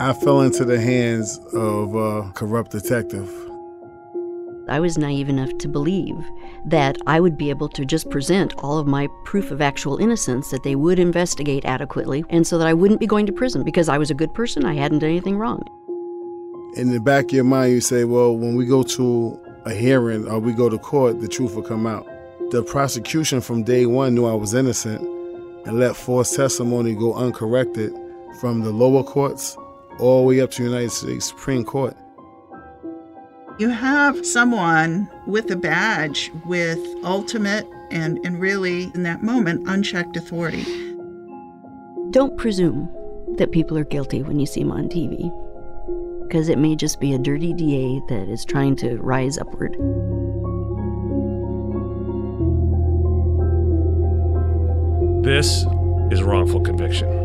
I fell into the hands of a corrupt detective. I was naive enough to believe that I would be able to just present all of my proof of actual innocence, that they would investigate adequately, and so that I wouldn't be going to prison because I was a good person, I hadn't done anything wrong. In the back of your mind, you say, well, when we go to a hearing or we go to court, the truth will come out. The prosecution from day one knew I was innocent and let false testimony go uncorrected from the lower courts all the way up to the United States Supreme Court. You have someone with a badge with ultimate and really, in that moment, unchecked authority. Don't presume that people are guilty when you see them on TV, because it may just be a dirty DA that is trying to rise upward. This is Wrongful Conviction.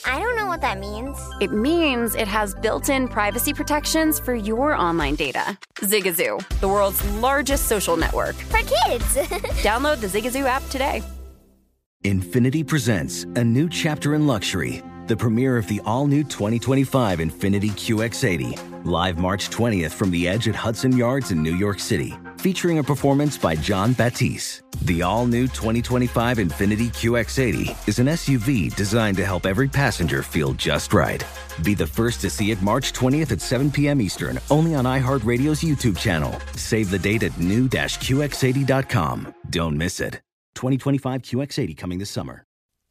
don't know what that means. It means it has built-in privacy protections for your online data. Zigazoo, the world's largest social network. For kids. Download the Zigazoo app today. Infiniti presents a new chapter in luxury, the premiere of the all-new 2025 Infiniti QX80, live March 20th from the Edge at Hudson Yards in New York City, featuring a performance by Jon Batiste. The all-new 2025 Infiniti QX80 is an SUV designed to help every passenger feel just right. Be the first to see it March 20th at 7 p.m. Eastern, only on iHeartRadio's YouTube channel. Save the date at new-qx80.com. Don't miss it. 2025 QX80 coming this summer.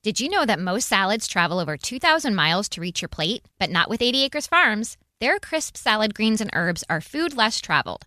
Did you know that most salads travel over 2,000 miles to reach your plate? But not with 80 Acres Farms. Their crisp salad greens and herbs are food less traveled,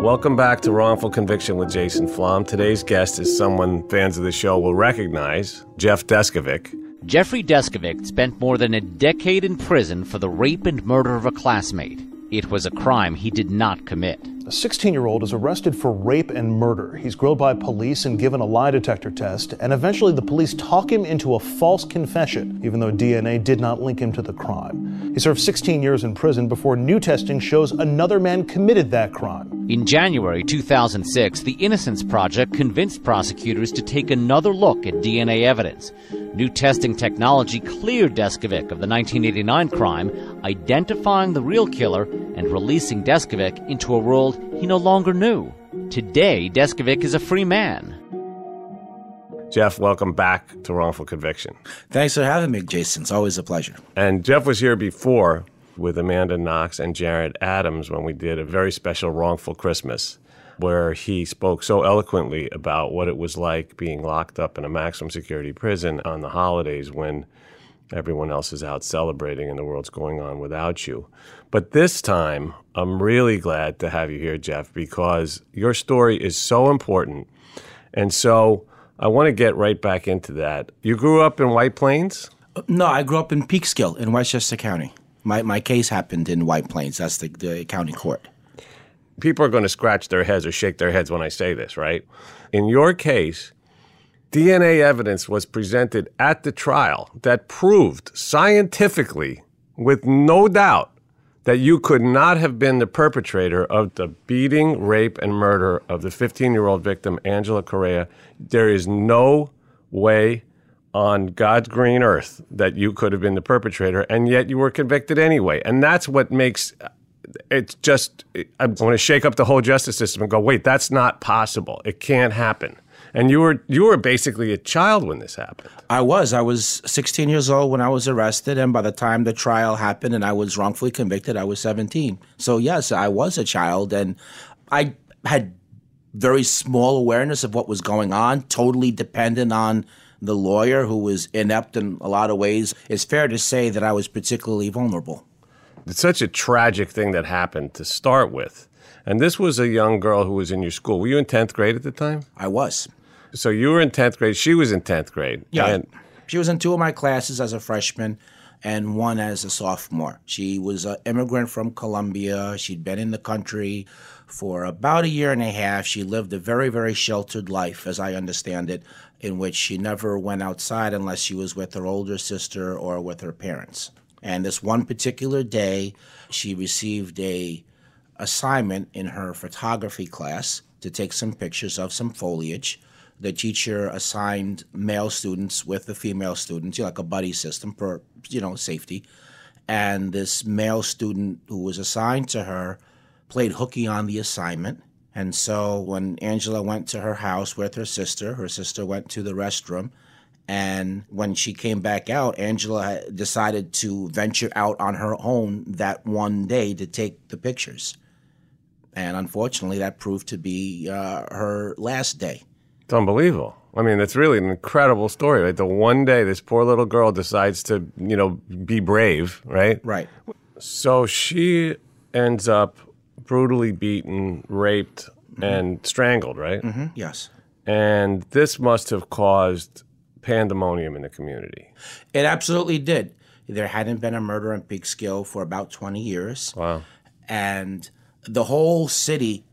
Welcome back to Wrongful Conviction with Jason Flom. Today's guest is someone fans of the show will recognize, Jeff Deskovic. Jeffrey Deskovic spent more than a decade in prison for the rape and murder of a classmate. It was a crime he did not commit. A 16-year-old is arrested for rape and murder. He's grilled by police and given a lie detector test, and eventually the police talk him into a false confession, even though DNA did not link him to the crime. He served 16 years in prison before new testing shows another man committed that crime. In January 2006, the Innocence Project convinced prosecutors to take another look at DNA evidence. New testing technology cleared Deskovic of the 1989 crime, identifying the real killer and releasing Deskovic into a world he no longer knew. Today, Deskovic is a free man. Jeff, welcome back to Wrongful Conviction. Thanks for having me, Jason. It's always a pleasure. And Jeff was here before with Amanda Knox and Jared Adams when we did a very special Wrongful Christmas, where he spoke so eloquently about what it was like being locked up in a maximum security prison on the holidays when everyone else is out celebrating and the world's going on without you. But this time, I'm really glad to have you here, Jeff, because your story is so important. And so I want to get right back into that. You grew up in White Plains? No, I grew up in Peekskill in Westchester County. My case happened in White Plains. That's the county court. People are going to scratch their heads or shake their heads when I say this, right? In your case, DNA evidence was presented at the trial that proved scientifically, with no doubt, that you could not have been the perpetrator of the beating, rape, and murder of the 15-year-old victim, Angela Correa. There is no way on God's green earth that you could have been the perpetrator, and yet you were convicted anyway. And that's what makes it just, I'm going to shake up the whole justice system and go, wait, that's not possible. It can't happen. And you were basically a child when this happened. I was 16 years old when I was arrested, and by the time the trial happened and I was wrongfully convicted, I was 17. So yes, I was a child, and I had very small awareness of what was going on, totally dependent on the lawyer, who was inept in a lot of ways. It's fair to say that I was particularly vulnerable. It's such a tragic thing that happened to start with. And this was a young girl who was in your school. Were you in 10th grade at the time? I was. So you were in 10th grade. She was in 10th grade. Yeah. She was in two of my classes as a freshman and one as a sophomore. She was an immigrant from Colombia. She'd been in the country for about a year and a half. She lived a very, very sheltered life, as I understand it, in which she never went outside unless she was with her older sister or with her parents. And this one particular day, she received an assignment in her photography class to take some pictures of some foliage. The teacher assigned male students with the female students, like a buddy system for, safety. And this male student who was assigned to her played hooky on the assignment. And so when Angela went to her house with her sister went to the restroom. And when she came back out, Angela decided to venture out on her own that one day to take the pictures. And unfortunately, that proved to be her last day. It's unbelievable. I mean, that's really an incredible story, right? The one day this poor little girl decides to, be brave, right? Right. So she ends up brutally beaten, raped, mm-hmm. and strangled, right? Mm-hmm. Yes. And this must have caused pandemonium in the community. It absolutely did. There hadn't been a murder in Peekskill for about 20 years. Wow. And the whole city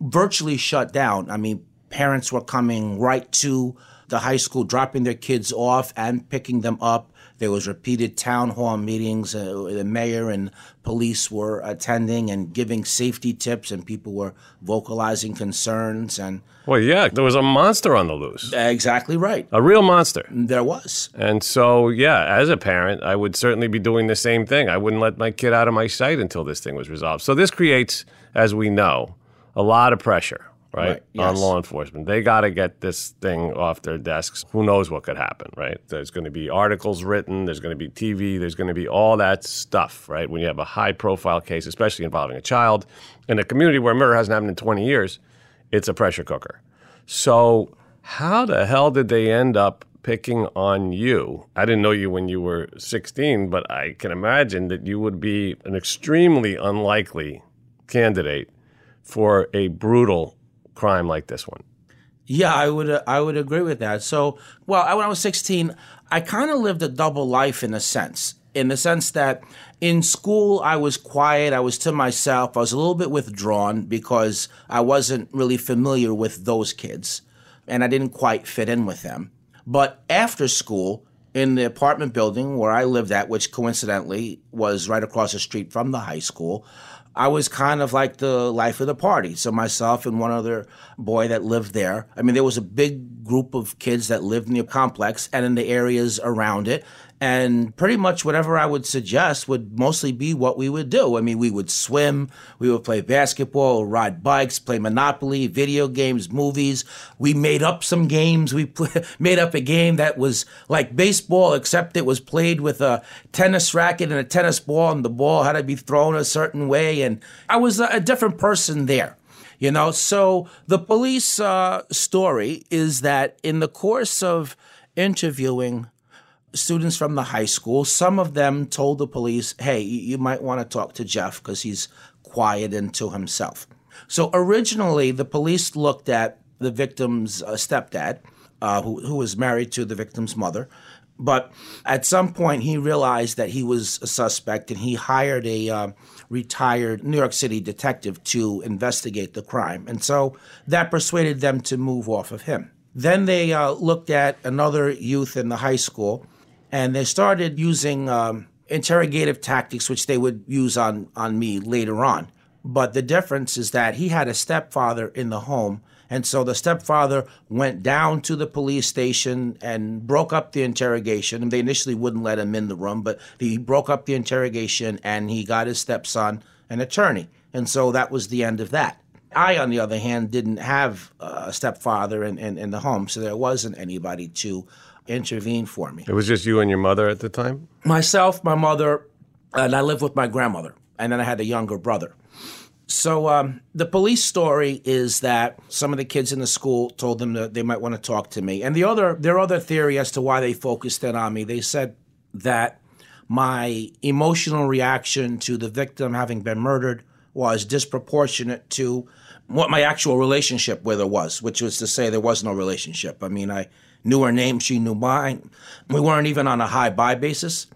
virtually shut down. I mean, parents were coming right to the high school, dropping their kids off and picking them up. There was repeated town hall meetings. The mayor and police were attending and giving safety tips, and people were vocalizing concerns. And well, yeah, there was a monster on the loose. Exactly right. A real monster. There was. And so, yeah, as a parent, I would certainly be doing the same thing. I wouldn't let my kid out of my sight until this thing was resolved. So this creates, as we know, a lot of pressure. Right? Yes. On law enforcement. They got to get this thing off their desks. Who knows what could happen, right? There's going to be articles written. There's going to be TV. There's going to be all that stuff, right? When you have a high-profile case, especially involving a child, in a community where murder hasn't happened in 20 years, it's a pressure cooker. So how the hell did they end up picking on you? I didn't know you when you were 16, but I can imagine that you would be an extremely unlikely candidate for a brutal crime like this one. Yeah, I would agree with that. So, when I was 16, I kind of lived a double life in the sense that in school I was quiet, I was to myself, I was a little bit withdrawn because I wasn't really familiar with those kids and I didn't quite fit in with them. But after school, in the apartment building where I lived at, which coincidentally was right across the street from the high school, I was kind of like the life of the party. So myself and one other boy that lived there. I mean, there was a big group of kids that lived in the complex and in the areas around it. And pretty much whatever I would suggest would mostly be what we would do. I mean, we would swim, we would play basketball, ride bikes, play Monopoly, video games, movies. We made up some games. We made up a game that was like baseball, except it was played with a tennis racket and a tennis ball, and the ball had to be thrown a certain way. And I was a different person there. So the police story is that in the course of interviewing students from the high school, some of them told the police, hey, you might want to talk to Jeff because he's quiet and to himself. So originally, the police looked at the victim's stepdad, who was married to the victim's mother. But at some point, he realized that he was a suspect, and he hired a retired New York City detective to investigate the crime. And so that persuaded them to move off of him. Then they looked at another youth in the high school, and they started using interrogative tactics, which they would use on me later on. But the difference is that he had a stepfather in the home, and so the stepfather went down to the police station and broke up the interrogation. They initially wouldn't let him in the room, but he broke up the interrogation, and he got his stepson an attorney. And so that was the end of that. I, on the other hand, didn't have a stepfather in the home, so there wasn't anybody to intervene for me. It was just you and your mother at the time? Myself, my mother, and I lived with my grandmother, and then I had a younger brother. So the police story is that some of the kids in the school told them that they might want to talk to me. And their other theory as to why they focused in on me, they said that my emotional reaction to the victim having been murdered was disproportionate to what my actual relationship with her was, which was to say there was no relationship. I mean, I knew her name, she knew mine. We weren't even on a high-bye basis.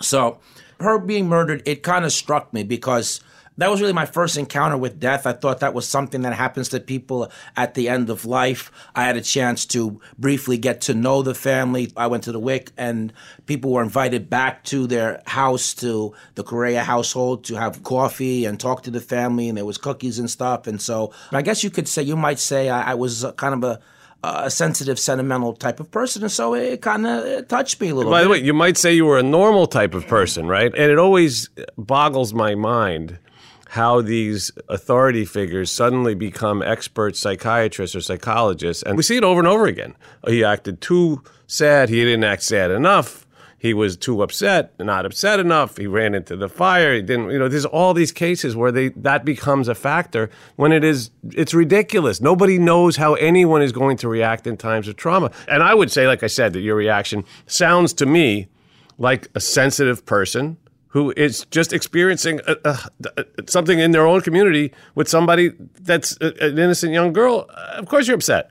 So her being murdered, it kind of struck me because that was really my first encounter with death. I thought that was something that happens to people at the end of life. I had a chance to briefly get to know the family. I went to the wake, and people were invited back to their house, to the Correa household, to have coffee and talk to the family, and there was cookies and stuff. And so I guess you might say I was kind of a sensitive, sentimental type of person, and so it kind of touched me a little bit. By the way, you might say you were a normal type of person, right? And it always boggles my mind how these authority figures suddenly become expert psychiatrists or psychologists. And we see it over and over again. He acted too sad. He didn't act sad enough. He was too upset, not upset enough. He ran into the fire. He didn't, there's all these cases where that becomes a factor when it's ridiculous. Nobody knows how anyone is going to react in times of trauma. And I would say, like I said, that your reaction sounds to me like a sensitive person who is just experiencing something in their own community with somebody that's an innocent young girl. Of course you're upset.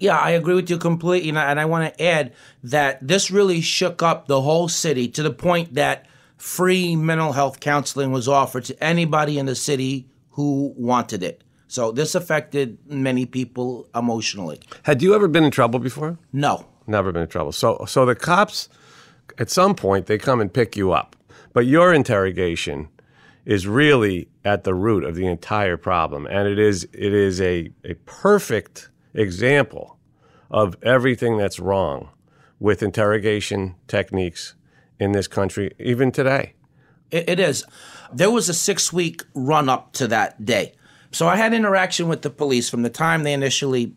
Yeah, I agree with you completely. And I want to add that this really shook up the whole city to the point that free mental health counseling was offered to anybody in the city who wanted it. So this affected many people emotionally. Had you ever been in trouble before? No. Never been in trouble. So the cops, at some point, they come and pick you up. But your interrogation is really at the root of the entire problem. And it is a perfect example of everything that's wrong with interrogation techniques in this country, even today. It is. There was a 6-week run-up to that day. So I had interaction with the police from the time they initially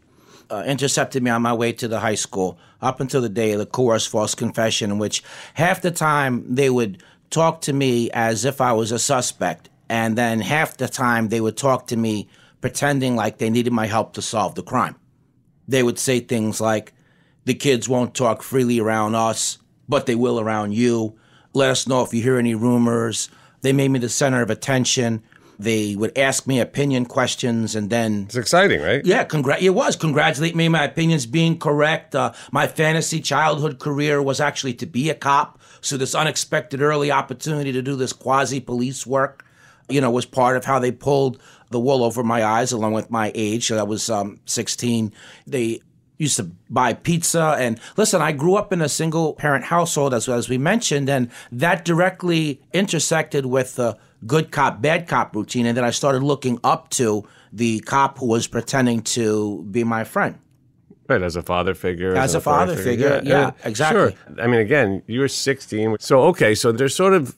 intercepted me on my way to the high school up until the day of the coerced false confession, in which half the time they would talk to me as if I was a suspect, and then half the time they would talk to me pretending like they needed my help to solve the crime. They would say things like, the kids won't talk freely around us, but they will around you. Let us know if you hear any rumors. They made me the center of attention. They would ask me opinion questions, and then... It's exciting, right? Yeah, it was. Congratulate me, my opinions being correct. My fantasy childhood career was actually to be a cop. So this unexpected early opportunity to do this quasi-police work, was part of how they pulled the wool over my eyes, along with my age. So I was 16. They used to buy pizza. And listen, I grew up in a single-parent household, as we mentioned, and that directly intersected with the good cop, bad cop routine. And then I started looking up to the cop who was pretending to be my friend. Right, as a father figure. As a father figure, yeah, exactly. Sure. I mean, again, you're 16. So, okay, so they're sort of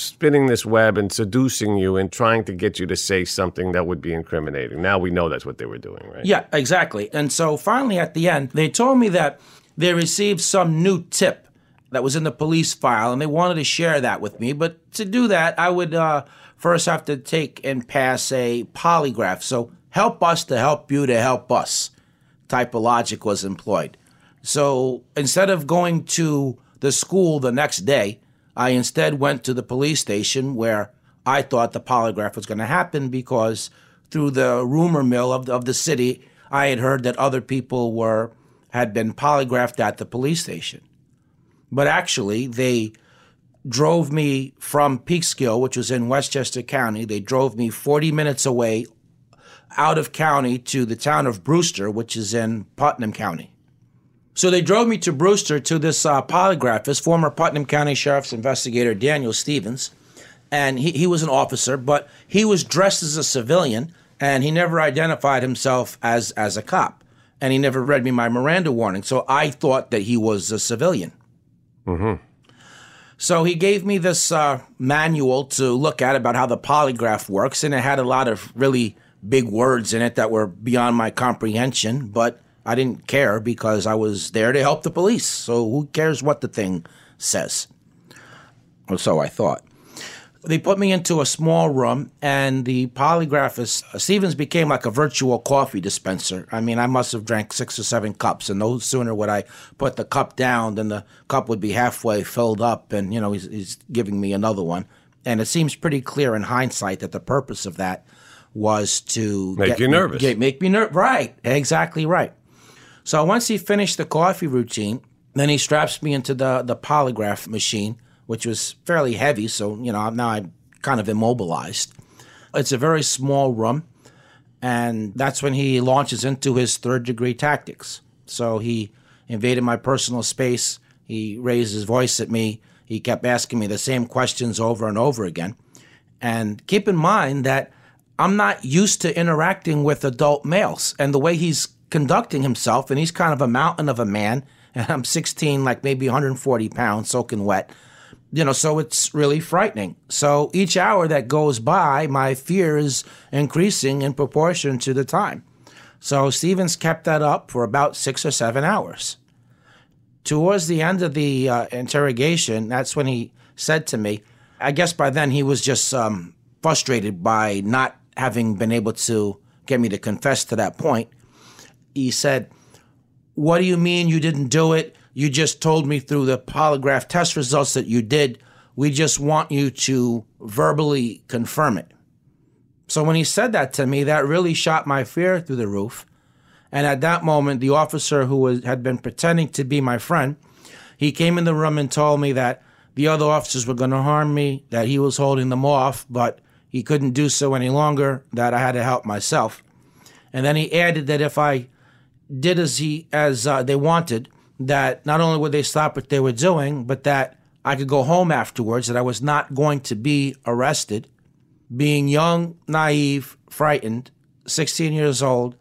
spinning this web and seducing you and trying to get you to say something that would be incriminating. Now we know that's what they were doing, right? Yeah, exactly. And so finally at the end, they told me that they received some new tip that was in the police file, and they wanted to share that with me. But to do that, I would first have to take and pass a polygraph. So help us to help you to help us type of logic was employed. So instead of going to the school the next day, I instead went to the police station where I thought the polygraph was going to happen, because through the rumor mill of the city, I had heard that other people had been polygraphed at the police station. But actually, they drove me from Peekskill, which was in Westchester County. They drove me 40 minutes away out of county to the town of Brewster, which is in Putnam County. So they drove me to Brewster to this polygraphist, former Putnam County Sheriff's investigator Daniel Stevens. And he was an officer, but he was dressed as a civilian, and he never identified himself as a cop. And he never read me my Miranda warning, so I thought that he was a civilian. Mm-hmm. So he gave me this manual to look at about how the polygraph works, and it had a lot of really big words in it that were beyond my comprehension, but I didn't care because I was there to help the police, so who cares what the thing says? Or so I thought. They put me into a small room, and the polygraphist, Stevens, became like a virtual coffee dispenser. I mean, I must have drank 6 or 7 cups, and no sooner would I put the cup down than the cup would be halfway filled up, and, you know, he's giving me another one. And it seems pretty clear in hindsight that the purpose of that was to... Make you nervous. Make me nervous. Right. Exactly right. So once he finished the coffee routine, then he straps me into the polygraph machine, which was fairly heavy, so, you know, now I'm kind of immobilized. It's a very small room, and that's when he launches into his third-degree tactics. So he invaded my personal space. He raised his voice at me. He kept asking me the same questions over and over again. And keep in mind that I'm not used to interacting with adult males, and the way he's conducting himself, and he's kind of a mountain of a man, and I'm 16, like maybe 140 pounds, soaking wet. You know, so it's really frightening. So each hour that goes by, my fear is increasing in proportion to the time. So Stevens kept that up for about 6 or 7 hours. Towards the end of the interrogation, that's when he said to me, I guess by then he was just frustrated by not having been able to get me to confess to that point. He said, "What do you mean you didn't do it? You just told me through the polygraph test results that you did. We just want you to verbally confirm it." So when he said that to me, that really shot my fear through the roof. And at that moment, the officer who had been pretending to be my friend, he came in the room and told me that the other officers were going to harm me, that he was holding them off, but he couldn't do so any longer, that I had to help myself. And then he added that if I did as they wanted, that not only would they stop what they were doing, but that I could go home afterwards, that I was not going to be arrested. Being young, naive, frightened, 16 years old,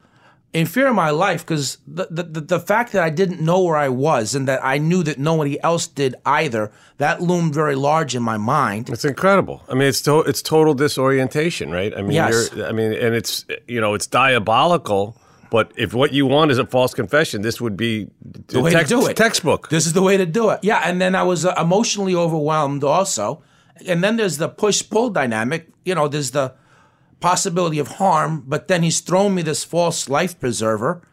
in fear of my life, because the fact that I didn't know where I was and that I knew that nobody else did either, that loomed very large in my mind. It's incredible. I mean, it's total disorientation, right? I mean, yes. And it's, you know, it's diabolical. But if what you want is a false confession, this would be the way to do it. Textbook. This is the way to do it. Yeah, and then I was emotionally overwhelmed also. And then there's the push-pull dynamic. You know, there's the possibility of harm, but then he's thrown me this false life preserver,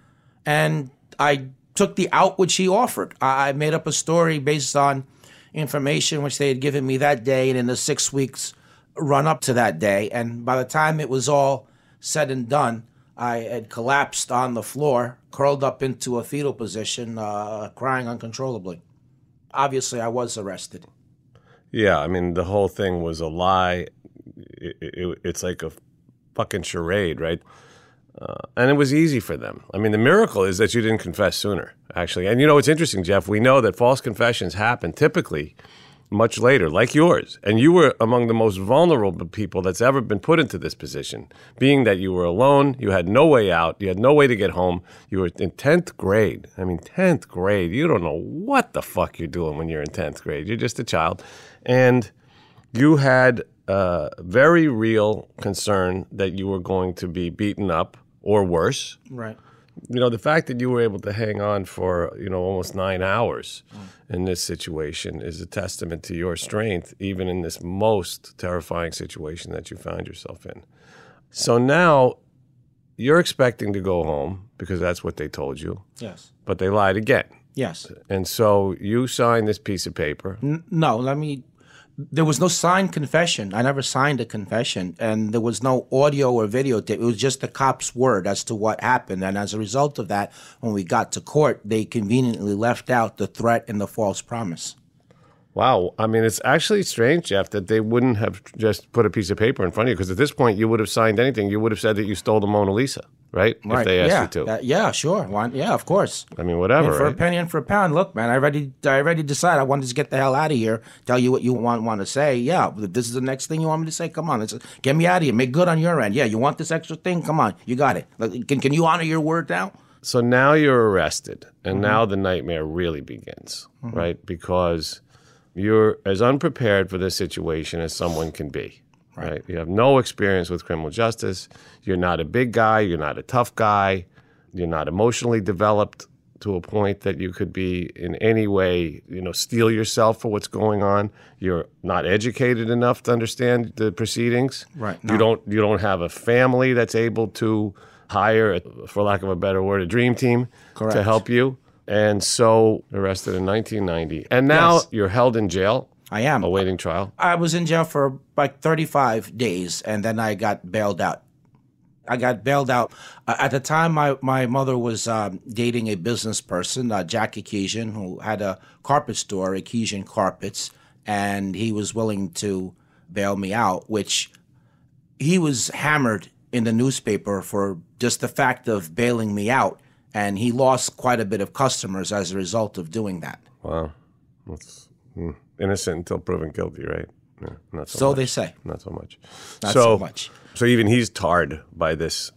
and I took the out which he offered. I made up a story based on information which they had given me that day and in the 6 weeks run up to that day. And by the time it was all said and done, I had collapsed on the floor, curled up into a fetal position, crying uncontrollably. Obviously, I was arrested. Yeah, I mean, the whole thing was a lie. It's like a fucking charade, right? And it was easy for them. I mean, the miracle is that you didn't confess sooner, actually. And you know, it's interesting, Jeff. We know that false confessions happen typically much later, like yours. And you were among the most vulnerable people that's ever been put into this position, being that you were alone, you had no way out, you had no way to get home, you were in 10th grade. I mean, 10th grade, you don't know what the fuck you're doing when you're in 10th grade. You're just a child. And you had a very real concern that you were going to be beaten up or worse. Right. You know, the fact that you were able to hang on for, you know, almost 9 hours in this situation is a testament to your strength, even in this most terrifying situation that you found yourself in. So now you're expecting to go home because that's what they told you. Yes. But they lied again. Yes. And so you signed this piece of paper. There was no signed confession. I never signed a confession, and there was no audio or videotape. It was just the cop's word as to what happened, and as a result of that, when we got to court, they conveniently left out the threat and the false promise. Wow. I mean, it's actually strange, Jeff, that they wouldn't have just put a piece of paper in front of you, because at this point, you would have signed anything. You would have said that you stole the Mona Lisa. right? Right. If they asked you to. Sure. Well, yeah, of course. I mean, whatever. And for a penny and for a pound. Look, man, I already decided I wanted to get the hell out of here. Tell you what you want to say. Yeah, this is the next thing you want me to say. Come on, get me out of here. Make good on your end. Yeah, you want this extra thing? Come on, you got it. Like, can you honor your word now? So now you're arrested, and now the nightmare really begins, right? Because you're as unprepared for this situation as someone can be, right? You have no experience with criminal justice. You're not a big guy. You're not a tough guy. You're not emotionally developed to a point that you could be in any way, you know, steel yourself for what's going on. You're not educated enough to understand the proceedings. Right. No. You don't have a family that's able to hire, for lack of a better word, a dream team to help you. And so arrested in 1990. And now you're held in jail. I am. Awaiting trial. I was in jail for like 35 days, and then I got bailed out. I got bailed out. At the time, my mother was dating a business person, Jack Akesian, who had a carpet store, Akesian Carpets, and he was willing to bail me out, which he was hammered in the newspaper for just the fact of bailing me out, and he lost quite a bit of customers as a result of doing that. Wow. That's innocent until proven guilty, right? Yeah, not so much. They say. Not so much. Not so much. So even he's tarred by this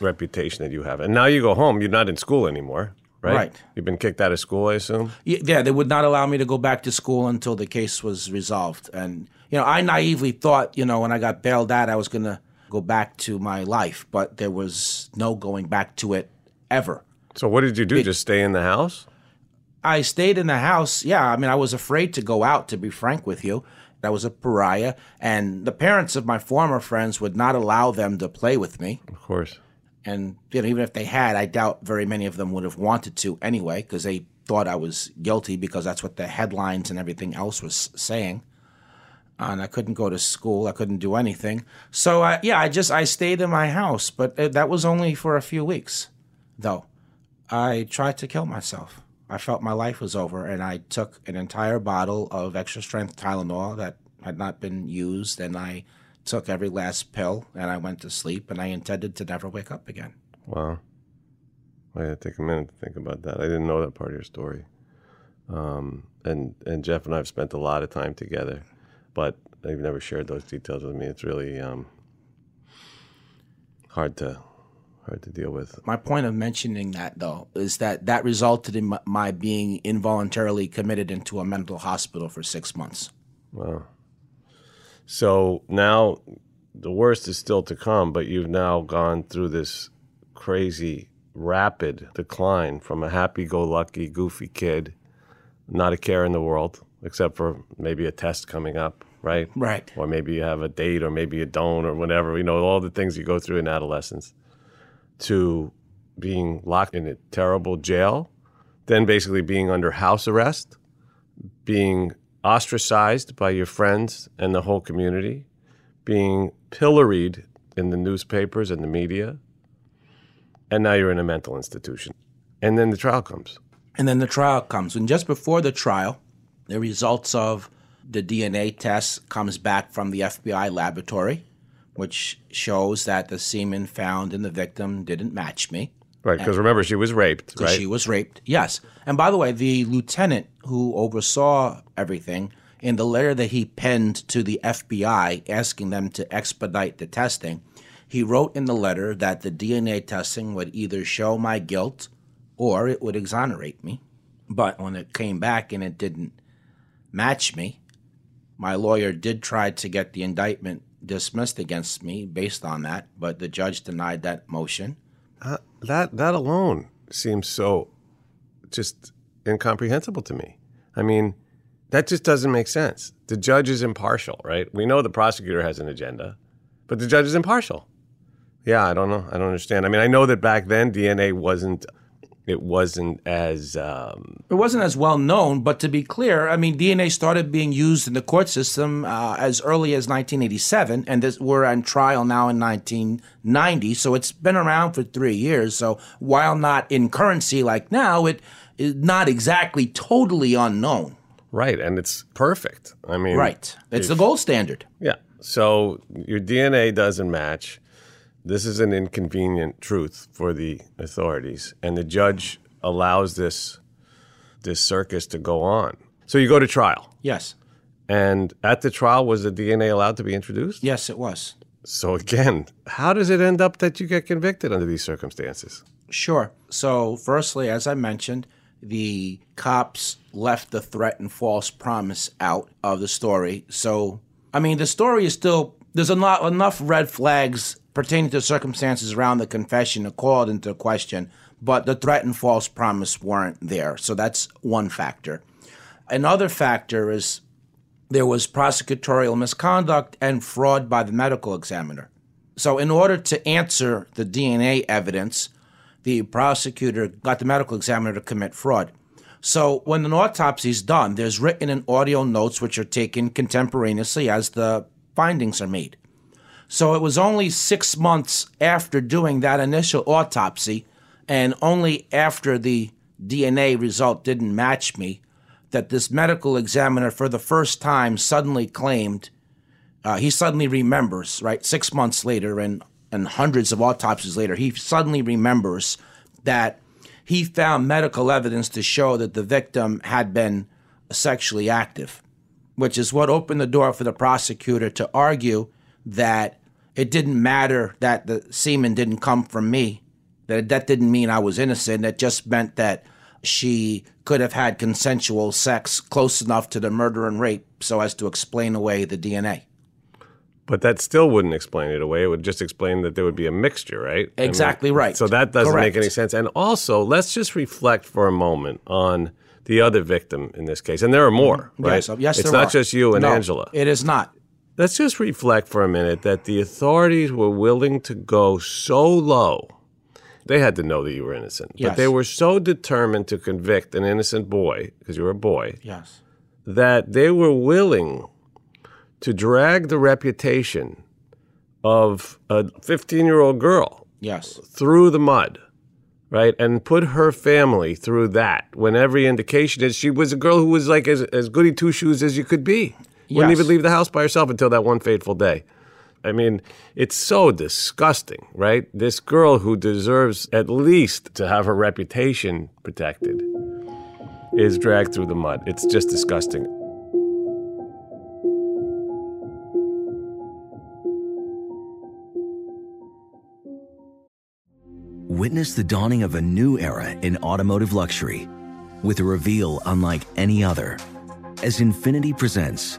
reputation that you have. And now you go home. You're not in school anymore, right? Right. You've been kicked out of school, I assume? Yeah, they would not allow me to go back to school until the case was resolved. And, you know, I naively thought, you know, when I got bailed out, I was going to go back to my life, but there was no going back to it ever. So what did you do? Just stay in the house? I stayed in the house. Yeah, I mean, I was afraid to go out, to be frank with you. I was a pariah, and the parents of my former friends would not allow them to play with me. Of course. And you know, even if they had, I doubt very many of them would have wanted to anyway, because they thought I was guilty, because that's what the headlines and everything else was saying. And I couldn't go to school. I couldn't do anything. So, I stayed in my house, but that was only for a few weeks, though. I tried to kill myself. I felt my life was over, and I took an entire bottle of extra-strength Tylenol that had not been used, and I took every last pill, and I went to sleep, and I intended to never wake up again. Wow. I had to take a minute to think about that. I didn't know that part of your story. And Jeff and I have spent a lot of time together, but they've never shared those details with me. It's really hard to deal with. My point of mentioning that, though, is that resulted in my being involuntarily committed into a mental hospital for 6 months. Wow. So now the worst is still to come, but you've now gone through this crazy, rapid decline from a happy-go-lucky, goofy kid, not a care in the world, except for maybe a test coming up, right? Right. Or maybe you have a date, or maybe you don't, or whatever. You know, all the things you go through in adolescence, to being locked in a terrible jail, then basically being under house arrest, being ostracized by your friends and the whole community, being pilloried in the newspapers and the media, and now you're in a mental institution. And then the trial comes. And just before the trial, the results of the DNA test comes back from the FBI laboratory, which shows that the semen found in the victim didn't match me. Right, because remember, she was raped, right? Because she was raped, yes. And by the way, the lieutenant who oversaw everything, in the letter that he penned to the FBI asking them to expedite the testing, he wrote in the letter that the DNA testing would either show my guilt or it would exonerate me. But when it came back and it didn't match me, my lawyer did try to get the indictment dismissed against me based on that, but the judge denied that motion. That alone seems so just incomprehensible to me. I mean, that just doesn't make sense. The judge is impartial, right? We know the prosecutor has an agenda, but the judge is impartial. Yeah, I don't know. I don't understand. I mean, I know that back then DNA wasn't. It wasn't as well known, but to be clear, I mean, DNA started being used in the court system as early as 1987, and we're on trial now in 1990, so it's been around for 3 years. So while not in currency like now, it is not exactly totally unknown. Right, and it's perfect. I mean, right. It's the gold standard. Yeah, so your DNA doesn't match. This is an inconvenient truth for the authorities, and the judge allows this circus to go on. So you go to trial. Yes. And at the trial, was the DNA allowed to be introduced? Yes, it was. So again, how does it end up that you get convicted under these circumstances? Sure. So firstly, as I mentioned, the cops left the threat and false promise out of the story. So, I mean, the story is still, there's enough red flags pertaining to circumstances around the confession to call it into question, but the threat and false promise weren't there. So that's one factor. Another factor is there was prosecutorial misconduct and fraud by the medical examiner. So in order to answer the DNA evidence, the prosecutor got the medical examiner to commit fraud. So when an autopsy is done, there's written and audio notes which are taken contemporaneously as the findings are made. So it was only 6 months after doing that initial autopsy, and only after the DNA result didn't match me, that this medical examiner for the first time suddenly claimed, he suddenly remembers, right, 6 months later and hundreds of autopsies later, he suddenly remembers that he found medical evidence to show that the victim had been sexually active, which is what opened the door for the prosecutor to argue that it didn't matter that the semen didn't come from me, that that didn't mean I was innocent, that just meant that she could have had consensual sex close enough to the murder and rape so as to explain away the DNA. But that still wouldn't explain it away. It would just explain that there would be a mixture, right? Exactly, I mean, right. So that doesn't Correct. Make any sense. And also, let's just reflect for a moment on the other victim in this case. And there are more, right? Yes, it's there not are. Just you and no, Angela. It is not. Let's just reflect for a minute that the authorities were willing to go so low. They had to know that you were innocent. Yes. But they were so determined to convict an innocent boy, because you were a boy, yes, that they were willing to drag the reputation of a 15-year-old girl yes. through the mud, right, and put her family through that when every indication is she was a girl who was like as goody two-shoes as you could be. Yes. Wouldn't even leave the house by herself until that one fateful day. I mean, it's so disgusting, right? This girl who deserves at least to have her reputation protected is dragged through the mud. It's just disgusting. Witness the dawning of a new era in automotive luxury with a reveal unlike any other as Infiniti presents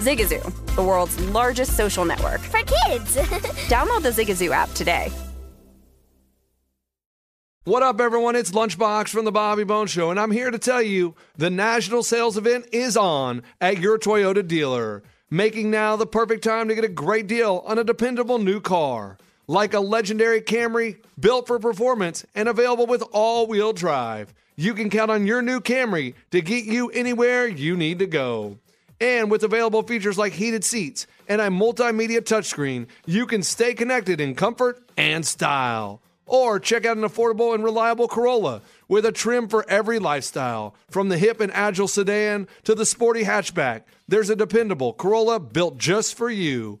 Zigazoo, the world's largest social network. For kids! Download the Zigazoo app today. What up, everyone? It's Lunchbox from the Bobby Bones Show, and I'm here to tell you the national sales event is on at your Toyota dealer, making now the perfect time to get a great deal on a dependable new car. Like a legendary Camry, built for performance and available with all-wheel drive, you can count on your new Camry to get you anywhere you need to go. And with available features like heated seats and a multimedia touchscreen, you can stay connected in comfort and style. Or check out an affordable and reliable Corolla with a trim for every lifestyle. From the hip and agile sedan to the sporty hatchback, there's a dependable Corolla built just for you.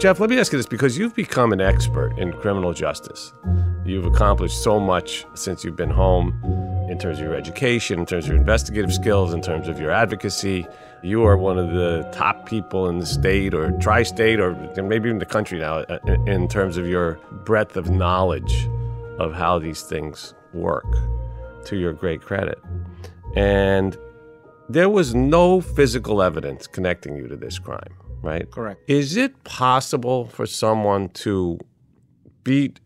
Jeff, let me ask you this, because you've become an expert in criminal justice. You've accomplished so much since you've been home in terms of your education, in terms of your investigative skills, in terms of your advocacy. You are one of the top people in the state or tri-state or maybe even the country now in terms of your breadth of knowledge of how these things work, to your great credit. And there was no physical evidence connecting you to this crime, right? Correct. Is it possible for someone to beat,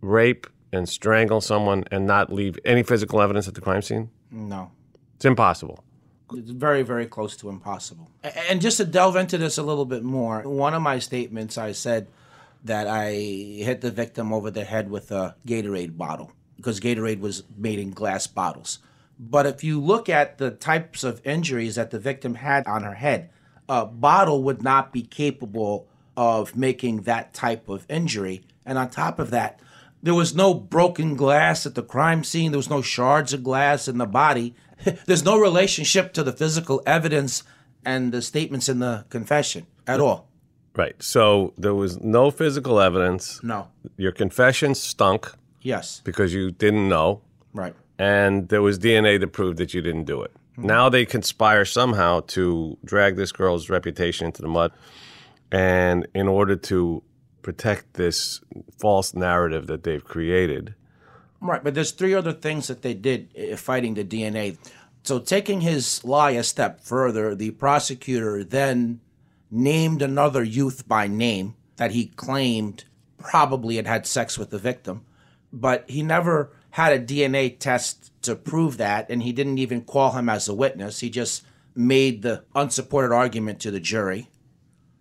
rape, and strangle someone and not leave any physical evidence at the crime scene? No. It's impossible. It's very, very close to impossible. And just to delve into this a little bit more, one of my statements, I said that I hit the victim over the head with a Gatorade bottle because Gatorade was made in glass bottles. But if you look at the types of injuries that the victim had on her head, a bottle would not be capable of making that type of injury. And on top of that, there was no broken glass at the crime scene. There was no shards of glass in the body. There's no relationship to the physical evidence and the statements in the confession at all. Right. So there was no physical evidence. No. Your confession stunk. Yes. Because you didn't know. Right. And there was DNA that proved that you didn't do it. Mm-hmm. Now they conspire somehow to drag this girl's reputation into the mud. And in order to protect this false narrative that they've created. Right, but there's three other things that they did fighting the DNA. So taking his lie a step further, the prosecutor then named another youth by name that he claimed probably had had sex with the victim. But he never had a DNA test to prove that, and he didn't even call him as a witness. He just made the unsupported argument to the jury.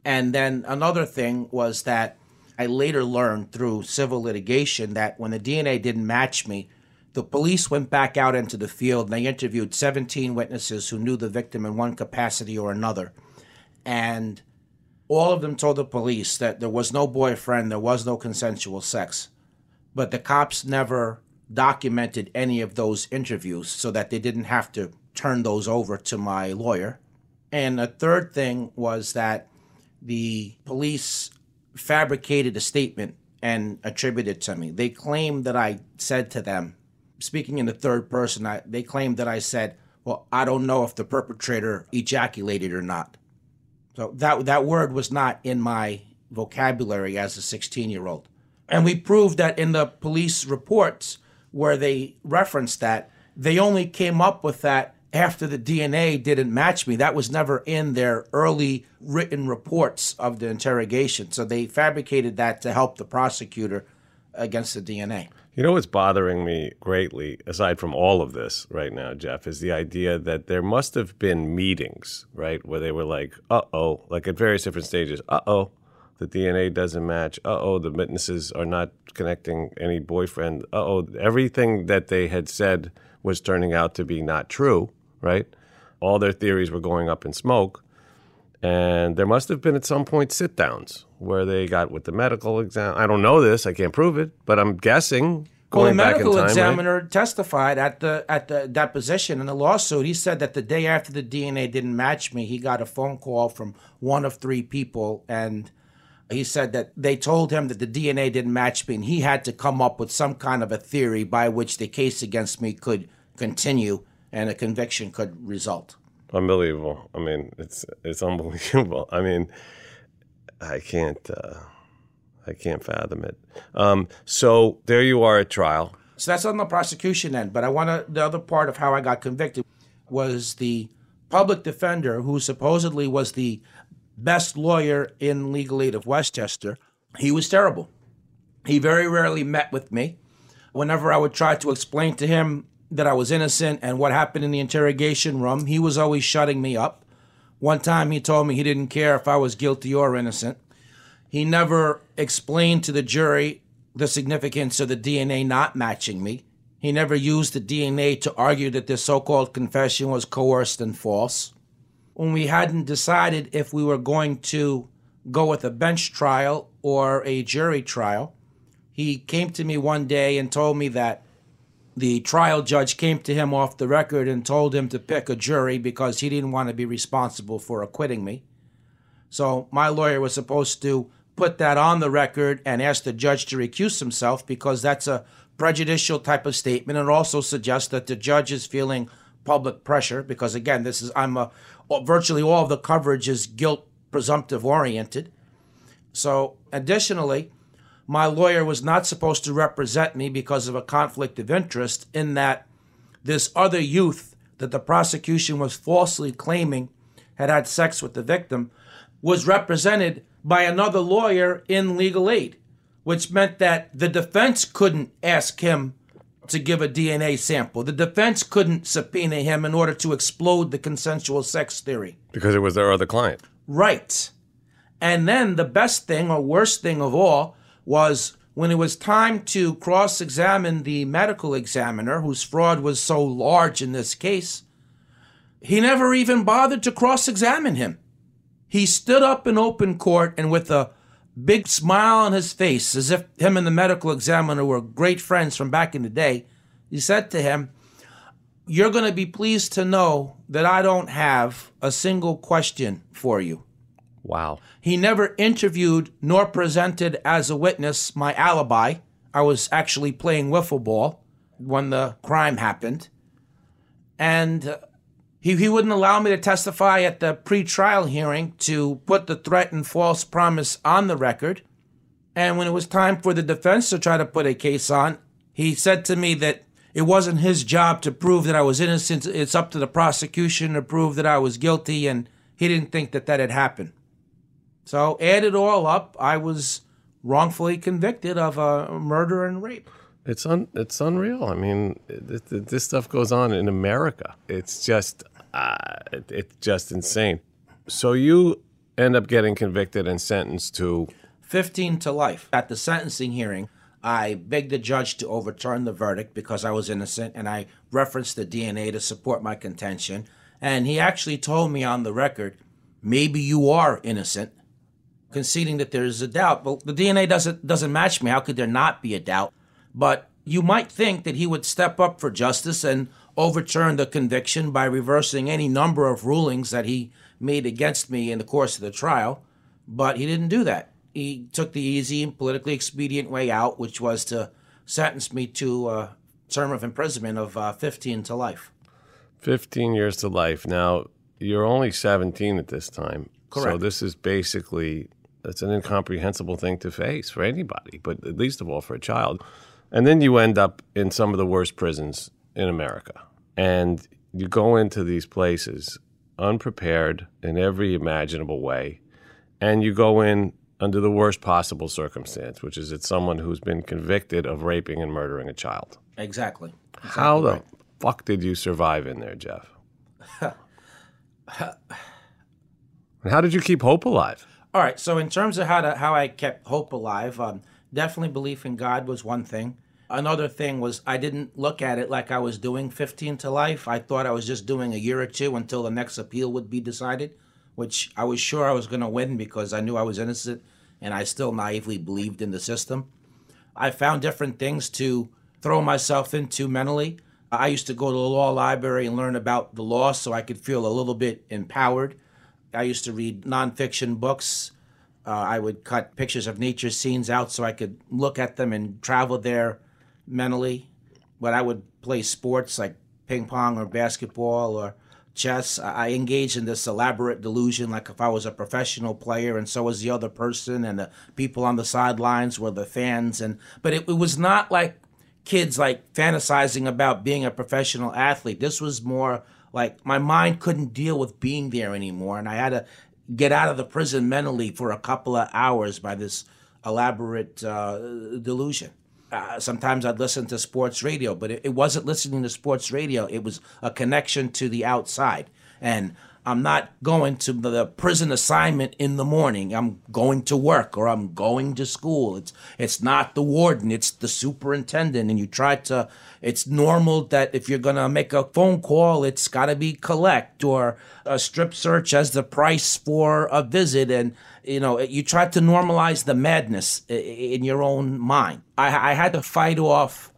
And then another thing was that I later learned through civil litigation that when the DNA didn't match me, the police went back out into the field and they interviewed 17 witnesses who knew the victim in one capacity or another. And all of them told the police that there was no boyfriend, there was no consensual sex. But the cops never documented any of those interviews so that they didn't have to turn those over to my lawyer. And a third thing was that the police fabricated a statement and attributed it to me. They claimed that I said to them, speaking in the third person, they claimed that I said, well, I don't know if the perpetrator ejaculated or not. So that word was not in my vocabulary as a 16-year-old. And we proved that in the police reports where they referenced that, they only came up with that after the DNA didn't match me. That was never in their early written reports of the interrogation. So they fabricated that to help the prosecutor against the DNA. You know what's bothering me greatly, aside from all of this right now, Jeff, is the idea that there must have been meetings, right, where they were like, uh-oh, like at various different stages, uh-oh, the DNA doesn't match. Uh-oh, the witnesses are not connecting any boyfriend. Uh-oh, everything that they had said was turning out to be not true, right? All their theories were going up in smoke. And there must have been at some point sit-downs where they got with the medical exam. I don't know this. I can't prove it, but I'm guessing. Well, the medical examiner testified at the deposition in the lawsuit. He said that the day after the DNA didn't match me, he got a phone call from one of three people, and he said that they told him that the DNA didn't match me, and he had to come up with some kind of a theory by which the case against me could continue and a conviction could result. Unbelievable. I mean, it's unbelievable. I mean, I can't fathom it. So there you are at trial. So that's on the prosecution end, but the other part of how I got convicted was the public defender, who supposedly was the best lawyer in legal aid of Westchester. He was terrible. He very rarely met with me. Whenever I would try to explain to him that I was innocent and what happened in the interrogation room, he was always shutting me up. One time he told me he didn't care if I was guilty or innocent. He never explained to the jury the significance of the DNA not matching me. He never used the DNA to argue that this so-called confession was coerced and false. When we hadn't decided if we were going to go with a bench trial or a jury trial, he came to me one day and told me that the trial judge came to him off the record and told him to pick a jury because he didn't want to be responsible for acquitting me. So my lawyer was supposed to put that on the record and ask the judge to recuse himself because that's a prejudicial type of statement, and also suggests that the judge is feeling public pressure because, again, virtually all of the coverage is guilt presumptive oriented. So additionally, my lawyer was not supposed to represent me because of a conflict of interest, in that this other youth that the prosecution was falsely claiming had sex with the victim was represented by another lawyer in legal aid, which meant that the defense couldn't ask him to give a DNA sample. The defense couldn't subpoena him in order to explode the consensual sex theory. Because it was their other client. Right. And then the best thing, or worst thing of all, was when it was time to cross-examine the medical examiner, whose fraud was so large in this case, he never even bothered to cross-examine him. He stood up in open court and with a big smile on his face, as if him and the medical examiner were great friends from back in the day, he said to him, "You're going to be pleased to know that I don't have a single question for you." Wow. He never interviewed nor presented as a witness my alibi. I was actually playing wiffle ball when the crime happened. And He wouldn't allow me to testify at the pre-trial hearing to put the threat and false promise on the record. And when it was time for the defense to try to put a case on, he said to me that it wasn't his job to prove that I was innocent. It's up to the prosecution to prove that I was guilty, and he didn't think that that had happened. So add it all up, I was wrongfully convicted of murder and rape. It's unreal. I mean, this stuff goes on in America. It's just it's just insane. So you end up getting convicted and sentenced to 15 to life. At the sentencing hearing, I begged the judge to overturn the verdict because I was innocent, and I referenced the DNA to support my contention. And he actually told me on the record, "Maybe you are innocent," conceding that there is a doubt. Well, the DNA doesn't match me. How could there not be a doubt? But you might think that he would step up for justice and overturn the conviction by reversing any number of rulings that he made against me in the course of the trial, but he didn't do that. He took the easy and politically expedient way out, which was to sentence me to a term of imprisonment of 15 to life. 15 years to life. Now, you're only 17 at this time. Correct. So this is basically, it's an incomprehensible thing to face for anybody, but at least of all for a child. And then you end up in some of the worst prisons in America. And you go into these places unprepared in every imaginable way. And you go in under the worst possible circumstance, which is it's someone who's been convicted of raping and murdering a child. Exactly. How the fuck did you survive in there, Jeff? And how did you keep hope alive? All right, so in terms of how I kept hope alive, definitely belief in God was one thing. Another thing was I didn't look at it like I was doing 15 to life. I thought I was just doing a year or two until the next appeal would be decided, which I was sure I was going to win because I knew I was innocent and I still naively believed in the system. I found different things to throw myself into mentally. I used to go to the law library and learn about the law so I could feel a little bit empowered. I used to read nonfiction books. I would cut pictures of nature scenes out so I could look at them and travel there mentally. But I would play sports like ping pong or basketball or chess. I engaged in this elaborate delusion like if I was a professional player and so was the other person and the people on the sidelines were the fans. But it was not like kids like fantasizing about being a professional athlete. This was more like my mind couldn't deal with being there anymore and I had to get out of the prison mentally for a couple of hours by this elaborate delusion. Sometimes I'd listen to sports radio, but it wasn't listening to sports radio. It was a connection to the outside. And I'm not going to the prison assignment in the morning. I'm going to work or I'm going to school. It's not the warden. It's the superintendent. And you try to, it's normal that if you're going to make a phone call, it's got to be collect or a strip search as the price for a visit. And, you know, you try to normalize the madness in your own mind. I had to fight off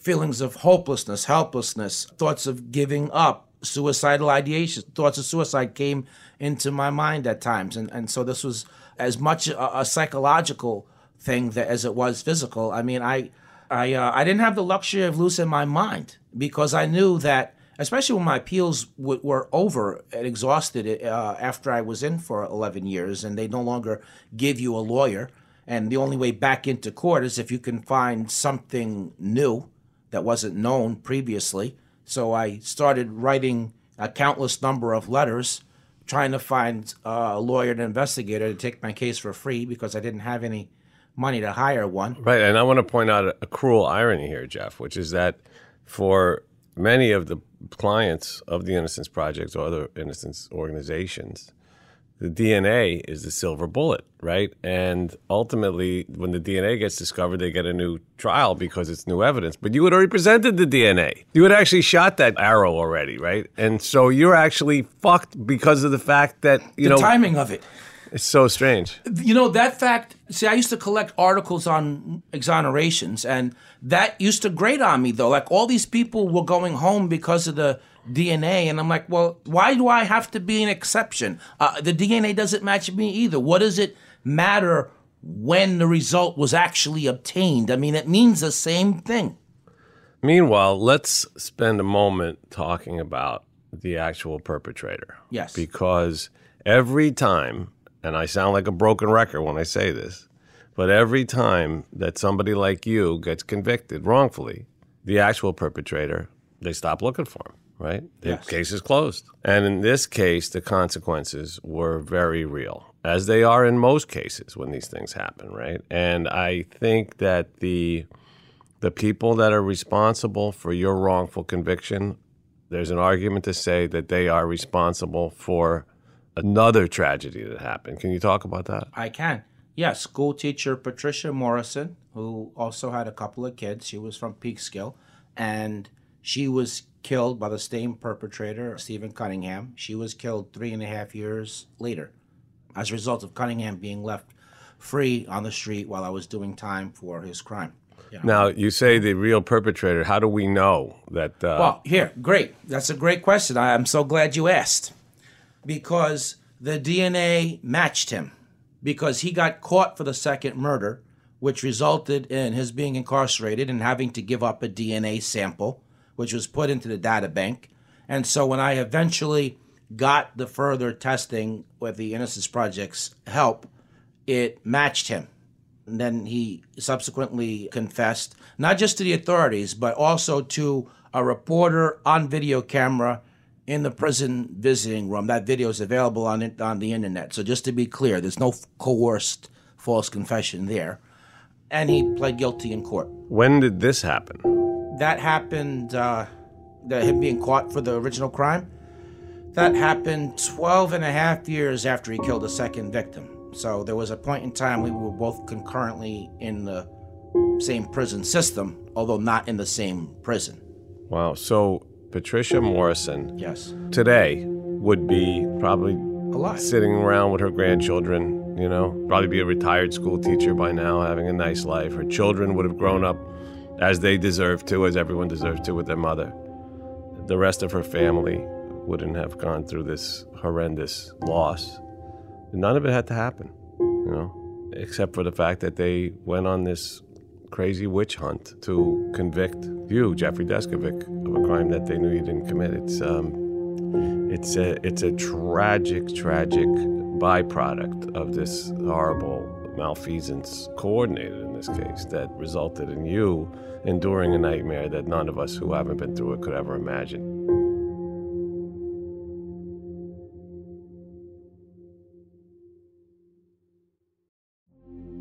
feelings of hopelessness, helplessness, thoughts of giving up. Suicidal ideation, thoughts of suicide came into my mind at times. And so this was as much a psychological thing as it was physical. I mean, I didn't have the luxury of losing my mind because I knew that, especially when my appeals were over and exhausted after I was in for 11 years and they no longer give you a lawyer. And the only way back into court is if you can find something new that wasn't known previously. So I started writing a countless number of letters, trying to find a lawyer and investigator to take my case for free because I didn't have any money to hire one. Right, and I want to point out a cruel irony here, Jeff, which is that for many of the clients of the Innocence Project or other innocence organizations, the DNA is the silver bullet, right? And ultimately, when the DNA gets discovered, they get a new trial because it's new evidence. But you had already presented the DNA. You had actually shot that arrow already, right? And so you're actually fucked because of the fact that, you know... The timing of it. It's so strange. You know, that fact... See, I used to collect articles on exonerations, and that used to grate on me, though. Like, all these people were going home because of the DNA, and I'm like, well, why do I have to be an exception? The DNA doesn't match me either. What does it matter when the result was actually obtained? I mean, it means the same thing. Meanwhile, let's spend a moment talking about the actual perpetrator. Yes. Because every time, and I sound like a broken record when I say this, but every time that somebody like you gets convicted wrongfully, the actual perpetrator, they stop looking for him. Right? The yes. case is closed. And in this case, the consequences were very real, as they are in most cases when these things happen, right? And I think that the people that are responsible for your wrongful conviction, there's an argument to say that they are responsible for another tragedy that happened. Can you talk about that? I can. Yeah, school teacher Patricia Morrison, who also had a couple of kids. She was from Peekskill, and she was killed by the same perpetrator, Stephen Cunningham. She was killed 3.5 years later as a result of Cunningham being left free on the street while I was doing time for his crime. Yeah. Now, you say the real perpetrator. How do we know that? Well, here, great. That's a great question. I'm so glad you asked. Because the DNA matched him. Because he got caught for the second murder, which resulted in his being incarcerated and having to give up a DNA sample, which was put into the data bank. And so when I eventually got the further testing with the Innocence Project's help, it matched him. And then he subsequently confessed, not just to the authorities, but also to a reporter on video camera in the prison visiting room. That video is available on the internet. So just to be clear, there's no coerced false confession there. And he pled guilty in court. When did this happen? That happened, him being caught for the original crime, that happened 12.5 years after he killed the second victim. So there was a point in time we were both concurrently in the same prison system, although not in the same prison. Wow. So Patricia Morrison, yes, today would be probably alive, sitting around with her grandchildren, you know, probably be a retired school teacher by now, having a nice life. Her children would have grown up as they deserve to, as everyone deserves to with their mother. The rest of her family wouldn't have gone through this horrendous loss. None of it had to happen, you know, except for the fact that they went on this crazy witch hunt to convict you, Jeffrey Deskovic, of a crime that they knew you didn't commit. It's a tragic byproduct of this horrible malfeasance coordinated in this case that resulted in you enduring a nightmare that none of us who haven't been through it could ever imagine.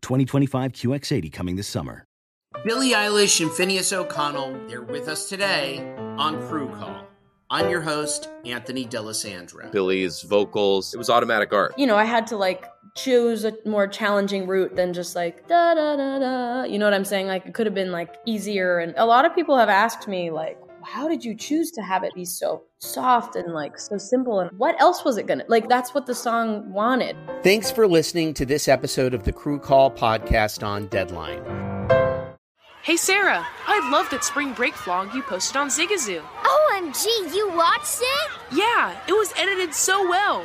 2025 QX80 coming this summer. Billie Eilish and Finneas O'Connell, they're with us today on Crew Call. I'm your host, Anthony D'Alessandro. Billie's vocals, it was automatic art. You know, I had to choose a more challenging route than just da da da da. You know what I'm saying? It could have been easier. And a lot of people have asked me how did you choose to have it be so soft and so simple? And what else was it gonna that's what the song wanted. Thanks for listening to this episode of the Crew Call podcast on Deadline. Hey, Sarah, I loved that spring break vlog you posted on Zigazoo. OMG, you watched it? Yeah, it was edited so well.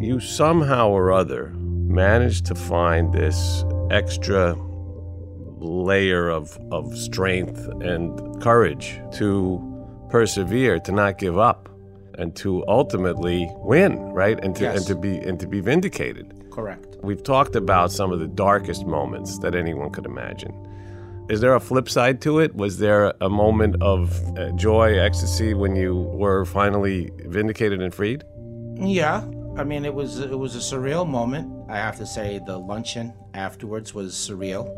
You somehow or other managed to find this extra layer of strength and courage to persevere, to not give up, and to ultimately win, right? And to, yes, and to be vindicated. Correct. We've talked about some of the darkest moments that anyone could imagine. Is there a flip side to it? Was there a moment of joy, ecstasy when you were finally vindicated and freed? Yeah, I mean, it was a surreal moment. I have to say the luncheon afterwards was surreal.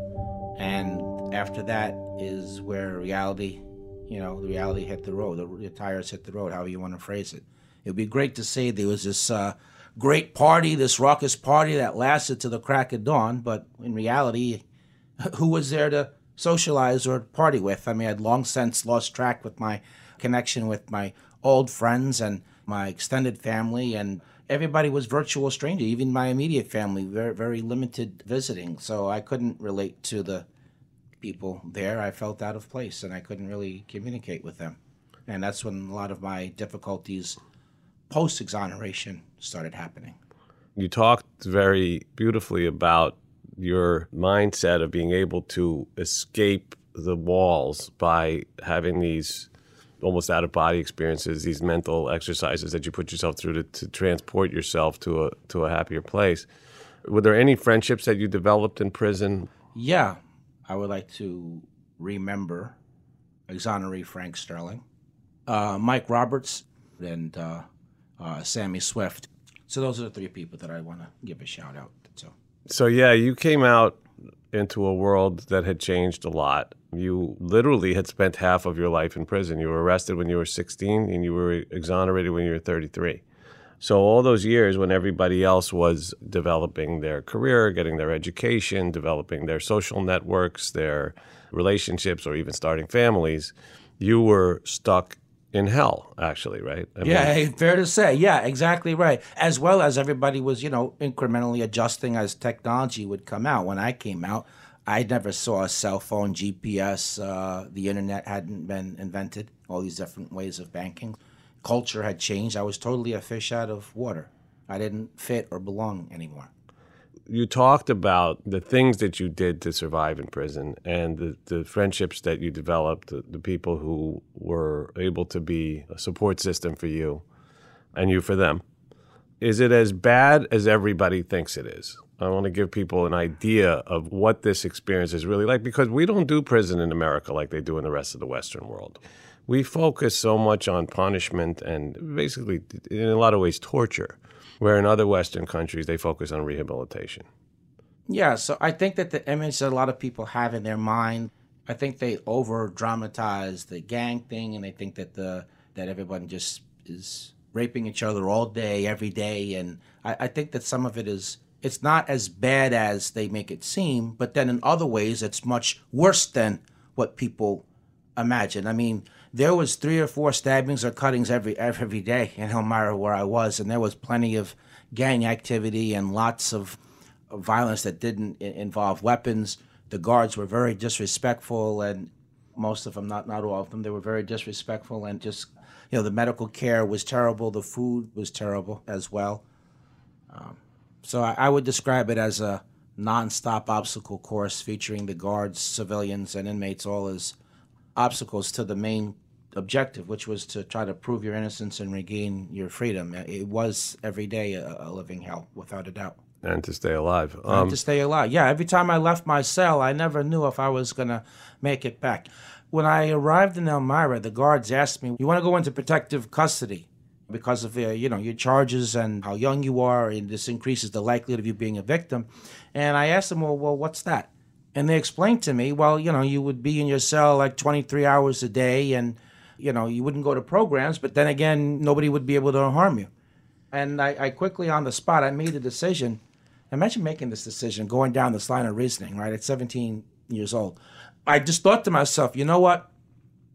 And after that is where reality, you know, the reality hit the road, the tires hit the road, however you want to phrase it. It'd be great to say there was this great party, this raucous party that lasted to the crack of dawn, but in reality, who was there to socialize or party with? I mean, I'd long since lost track with my connection with my old friends and my extended family, and everybody was virtual stranger, even my immediate family, very, very limited visiting. So I couldn't relate to the people there. I felt out of place, and I couldn't really communicate with them. And that's when a lot of my difficulties post-exoneration started happening. You talked very beautifully about your mindset of being able to escape the walls by having these almost out-of-body experiences, these mental exercises that you put yourself through to transport yourself to a happier place. Were there any friendships that you developed in prison? Yeah. I would like to remember exoneree Frank Sterling, Mike Roberts, and Sammy Swift. So those are the three people that I want to give a shout-out to. So, yeah, you came out into a world that had changed a lot. You literally had spent half of your life in prison. You were arrested when you were 16, and you were exonerated when you were 33. So all those years when everybody else was developing their career, getting their education, developing their social networks, their relationships, or even starting families, you were stuck in hell, actually, right? I mean, fair to say. Yeah, exactly right. As well as everybody was, you know, incrementally adjusting as technology would come out. When I came out, I never saw a cell phone, GPS. The internet hadn't been invented, all these different ways of banking. Culture had changed. I was totally a fish out of water. I didn't fit or belong anymore. You talked about the things that you did to survive in prison and the friendships that you developed, the people who were able to be a support system for you and you for them. Is it as bad as everybody thinks it is? I want to give people an idea of what this experience is really like, because we don't do prison in America like they do in the rest of the Western world. We focus so much on punishment and basically, in a lot of ways, torture, where in other Western countries, they focus on rehabilitation. Yeah, so I think that the image that a lot of people have in their mind, I think they over-dramatize the gang thing, and they think that that everyone just is raping each other all day, every day. And I think that some of it is, it's not as bad as they make it seem, but then in other ways, it's much worse than what people imagine. I mean, there was 3 or 4 stabbings or cuttings every day in Elmira where I was, and there was plenty of gang activity and lots of violence that didn't involve weapons. The guards were very disrespectful, and most of them, not all of them, they were very disrespectful, and just, you know, the medical care was terrible. The food was terrible as well. So I would describe it as a nonstop obstacle course featuring the guards, civilians, and inmates all as obstacles to the main objective, which was to try to prove your innocence and regain your freedom. It was every day a living hell, without a doubt. And to stay alive. And to stay alive. Yeah, every time I left my cell, I never knew if I was going to make it back. When I arrived in Elmira, the guards asked me, you want to go into protective custody because of your charges and how young you are, and this increases the likelihood of you being a victim. And I asked them, well, what's that? And they explained to me, well, you know, you would be in your cell like 23 hours a day, and, you know, you wouldn't go to programs, but then again, nobody would be able to harm you. And I quickly, on the spot, I made the decision. Imagine making this decision, going down this line of reasoning, right, at 17 years old. I just thought to myself, you know what?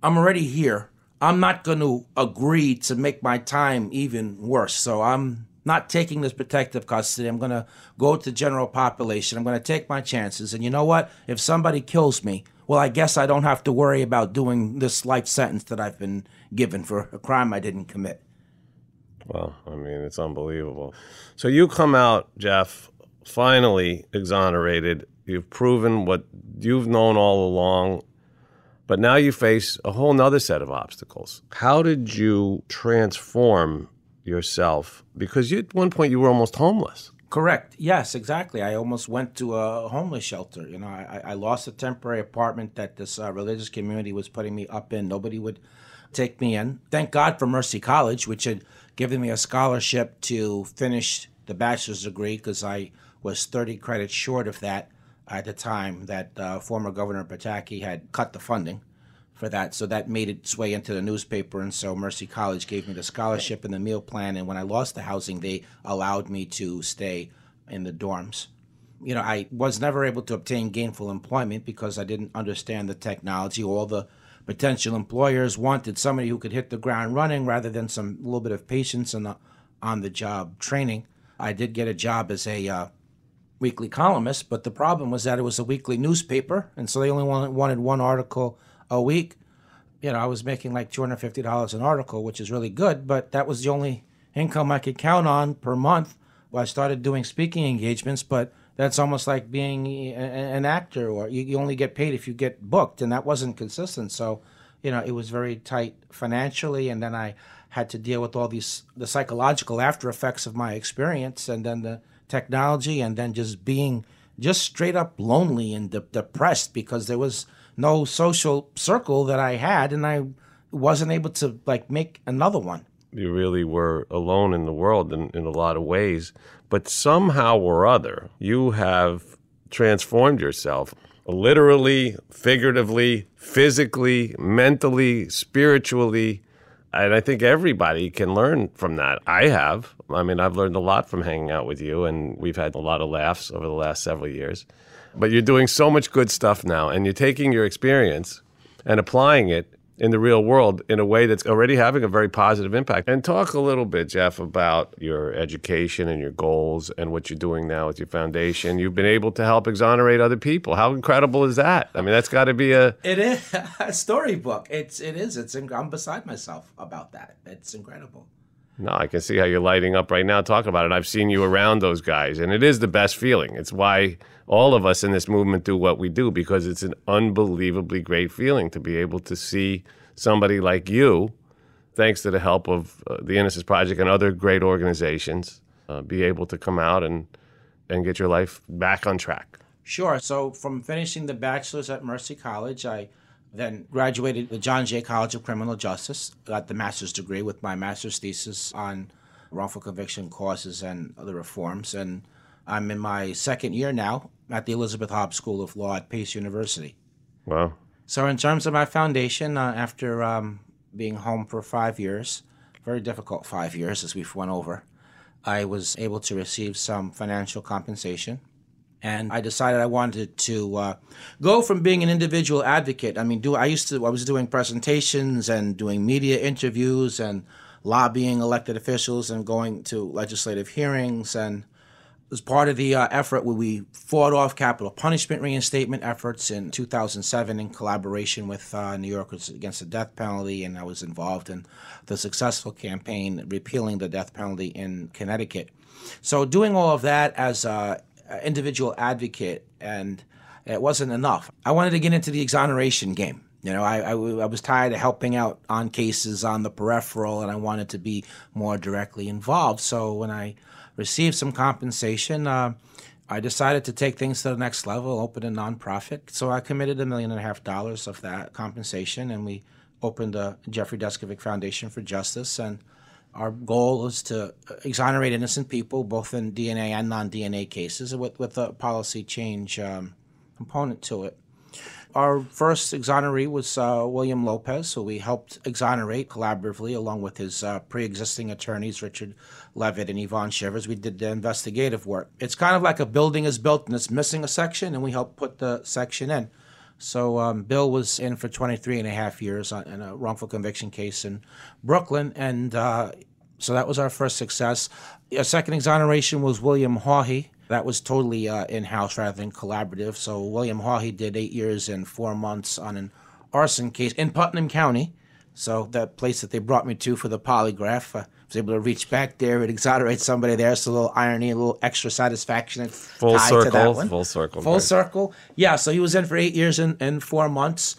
I'm already here. I'm not going to agree to make my time even worse, so I'm not taking this protective custody. I'm going to go to general population. I'm going to take my chances. And you know what? If somebody kills me, well, I guess I don't have to worry about doing this life sentence that I've been given for a crime I didn't commit. Well, I mean, it's unbelievable. So you come out, Jeff, finally exonerated. You've proven what you've known all along, but now you face a whole nother set of obstacles. How did you transform yourself, because at one point you were almost homeless. Correct. Yes, exactly. I almost went to a homeless shelter. You know, I lost a temporary apartment that this religious community was putting me up in. Nobody would take me in. Thank God for Mercy College, which had given me a scholarship to finish the bachelor's degree, because I was 30 credits short of that at the time that former Governor Pataki had cut the funding for that. So that made its way into the newspaper, and so Mercy College gave me the scholarship and the meal plan, and when I lost the housing, they allowed me to stay in the dorms. You know, I was never able to obtain gainful employment because I didn't understand the technology. All the potential employers wanted somebody who could hit the ground running rather than some little bit of patience and on-the-job training. I did get a job as a weekly columnist, but the problem was that it was a weekly newspaper, and so they only wanted one article a week. You know, I was making like $250 an article, which is really good, but that was the only income I could count on per month. Well, I started doing speaking engagements, but that's almost like being an actor, or you only get paid if you get booked, and that wasn't consistent. So, you know, it was very tight financially, and then I had to deal with all the psychological after effects of my experience, and then the technology, and then just being just straight up lonely and depressed because there was no social circle that I had, and I wasn't able to like make another one. You really were alone in the world in a lot of ways, but somehow or other, you have transformed yourself literally, figuratively, physically, mentally, spiritually. And I think everybody can learn from that. I have. I mean, I've learned a lot from hanging out with you, and we've had a lot of laughs over the last several years. But you're doing so much good stuff now, and you're taking your experience and applying it in the real world in a way that's already having a very positive impact. And talk a little bit, Jeff, about your education and your goals and what you're doing now with your foundation. You've been able to help exonerate other people. How incredible is that? I mean, that's got to be It is a storybook. It is. I'm beside myself about that. It's incredible. No, I can see how you're lighting up right now talking about it. I've seen you around those guys, and it is the best feeling. It's why all of us in this movement do what we do, because it's an unbelievably great feeling to be able to see somebody like you, thanks to the help of the Innocence Project and other great organizations, be able to come out and get your life back on track. Sure. So from finishing the bachelor's at Mercy College, I then graduated the John Jay College of Criminal Justice, got the master's degree with my master's thesis on wrongful conviction causes and other reforms. And I'm in my second year now at the Elizabeth Hobbs School of Law at Pace University. Wow. So in terms of my foundation, after being home for 5 years, very difficult 5 years as we've went over, I was able to receive some financial compensation. And I decided I wanted to go from being an individual advocate. I mean, I was doing presentations and doing media interviews and lobbying elected officials and going to legislative hearings. And as part of the effort where we fought off capital punishment reinstatement efforts in 2007 in collaboration with New Yorkers Against the Death Penalty. And I was involved in the successful campaign repealing the death penalty in Connecticut. So doing all of that as individual advocate, and it wasn't enough. I wanted to get into the exoneration game. You know, I was tired of helping out on cases on the peripheral, and I wanted to be more directly involved. So when I received some compensation, I decided to take things to the next level, open a nonprofit. So I committed $1.5 million of that compensation, and we opened the Jeffrey Deskovic Foundation for Justice. And our goal is to exonerate innocent people, both in DNA and non-DNA cases, with a policy change component to it. Our first exoneree was William Lopez, who we helped exonerate collaboratively, along with his pre-existing attorneys, Richard Levitt and Yvonne Shivers. We did the investigative work. It's kind of like a building is built and it's missing a section, and we helped put the section in. So Bill was in for 23 and a half years in a wrongful conviction case in Brooklyn, and so that was our first success. Our second exoneration was William Hawley. That was totally in-house rather than collaborative. So William Hawley did 8 years and 4 months on an arson case in Putnam County. So that place that they brought me to for the polygraph, I was able to reach back there and exonerate somebody there. It's a little irony, a little extra satisfaction. It's full circle. Full circle. Yeah, so he was in for 8 years and 4 months.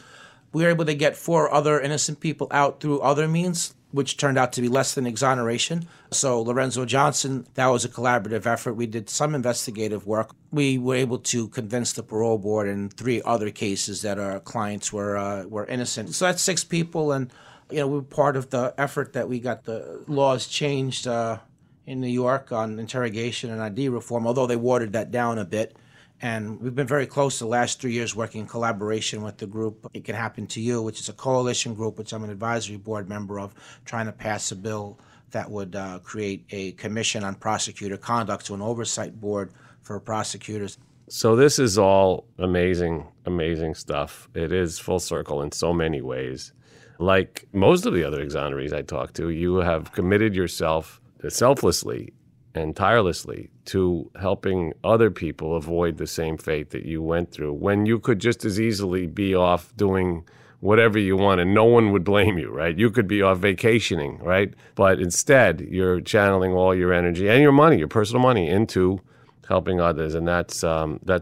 We were able to get four other innocent people out through other means, which turned out to be less than exoneration. So Lorenzo Johnson, that was a collaborative effort. We did some investigative work. We were able to convince the parole board in three other cases that our clients were innocent. So that's six people, and you know, we were part of the effort that we got the laws changed in New York on interrogation and ID reform, although they watered that down a bit. And we've been very close the last 3 years working in collaboration with the group It Can Happen to You, which is a coalition group, which I'm an advisory board member of, trying to pass a bill that would create a commission on prosecutor conduct, so an oversight board for prosecutors. So this is all amazing, amazing stuff. It is full circle in so many ways. Like most of the other exonerees I talked to, you have committed yourself selflessly and tirelessly to helping other people avoid the same fate that you went through, when you could just as easily be off doing whatever you want and no one would blame you, right? You could be off vacationing, right? But instead, you're channeling all your energy and your money, your personal money, into helping others. And that's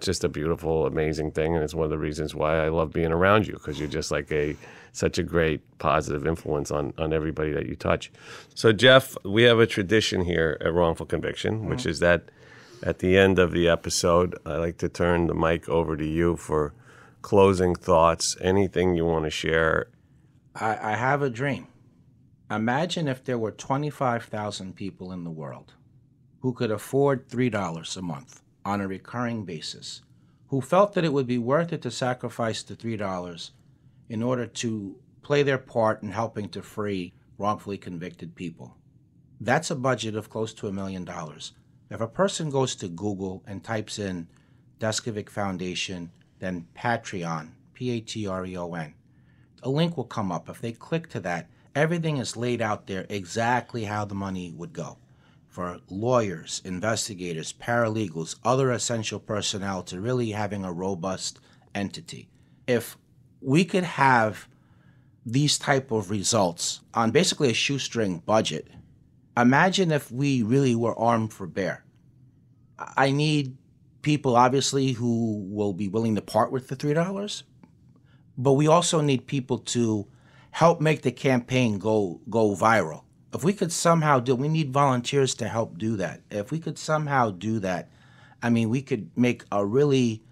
just a beautiful, amazing thing. And it's one of the reasons why I love being around you, because you're just like such a great positive influence on everybody that you touch. So, Jeff, we have a tradition here at Wrongful Conviction, mm-hmm. which is that at the end of the episode, I like to turn the mic over to you for closing thoughts, anything you want to share. I have a dream. Imagine if there were 25,000 people in the world who could afford $3 a month on a recurring basis, who felt that it would be worth it to sacrifice the $3 in order to play their part in helping to free wrongfully convicted people. That's a budget of close to $1 million. If a person goes to Google and types in Deskovic Foundation, then Patreon, P-A-T-R-E-O-N, a link will come up. If they click to that, everything is laid out there exactly how the money would go for lawyers, investigators, paralegals, other essential personnel, to really having a robust entity. If we could have these type of results on basically a shoestring budget, imagine if we really were armed for bear. I need people, obviously, who will be willing to part with the $3, but we also need people to help make the campaign go viral. If we could somehow we need volunteers to help do that. If we could somehow do that, I mean, we could make a really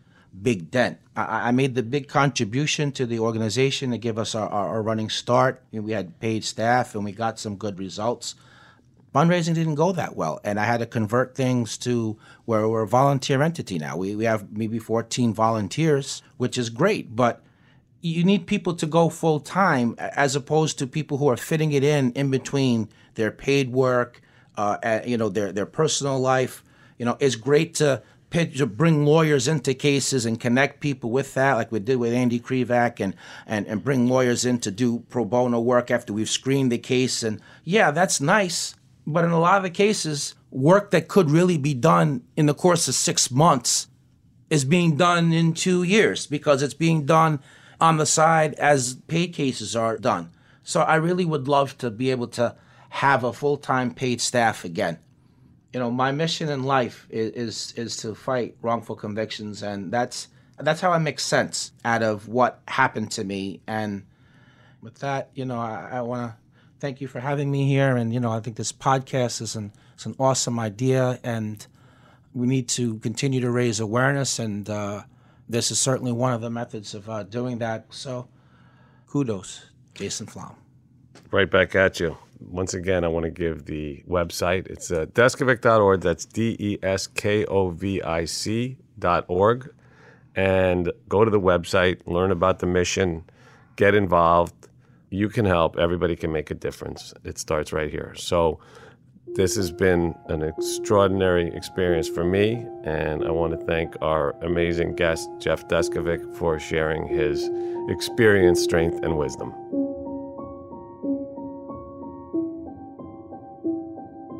big dent. I made the big contribution to the organization to give us our running start. We had paid staff and we got some good results. Fundraising didn't go that well, and I had to convert things to where we're a volunteer entity now. We have maybe 14 volunteers, which is great, but you need people to go full time as opposed to people who are fitting it in between their paid work, their personal life. You know, it's great to bring lawyers into cases and connect people with that, like we did with Andy Krivak, and bring lawyers in to do pro bono work after we've screened the case. And yeah, that's nice. But in a lot of the cases, work that could really be done in the course of 6 months is being done in 2 years because it's being done on the side as paid cases are done. So I really would love to be able to have a full-time paid staff again. You know, my mission in life is to fight wrongful convictions, and that's how I make sense out of what happened to me. And with that, you know, I want to thank you for having me here. And, you know, I think this podcast is an awesome idea, and we need to continue to raise awareness, and this is certainly one of the methods of doing that. So kudos, Jason Flom. Right back at you. Once again, I want to give the website. It's deskovic.org. That's deskovic.org. And go to the website, learn about the mission, get involved. You can help. Everybody can make a difference. It starts right here. So this has been an extraordinary experience for me, and I want to thank our amazing guest, Jeff Deskovic, for sharing his experience, strength, and wisdom.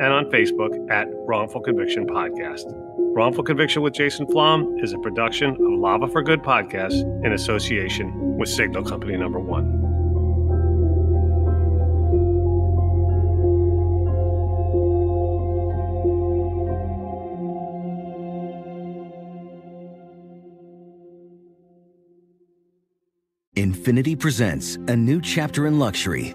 and on Facebook at Wrongful Conviction Podcast. Wrongful Conviction with Jason Flom is a production of Lava for Good Podcast in association with Signal Company Number 1. Infiniti presents a new chapter in luxury,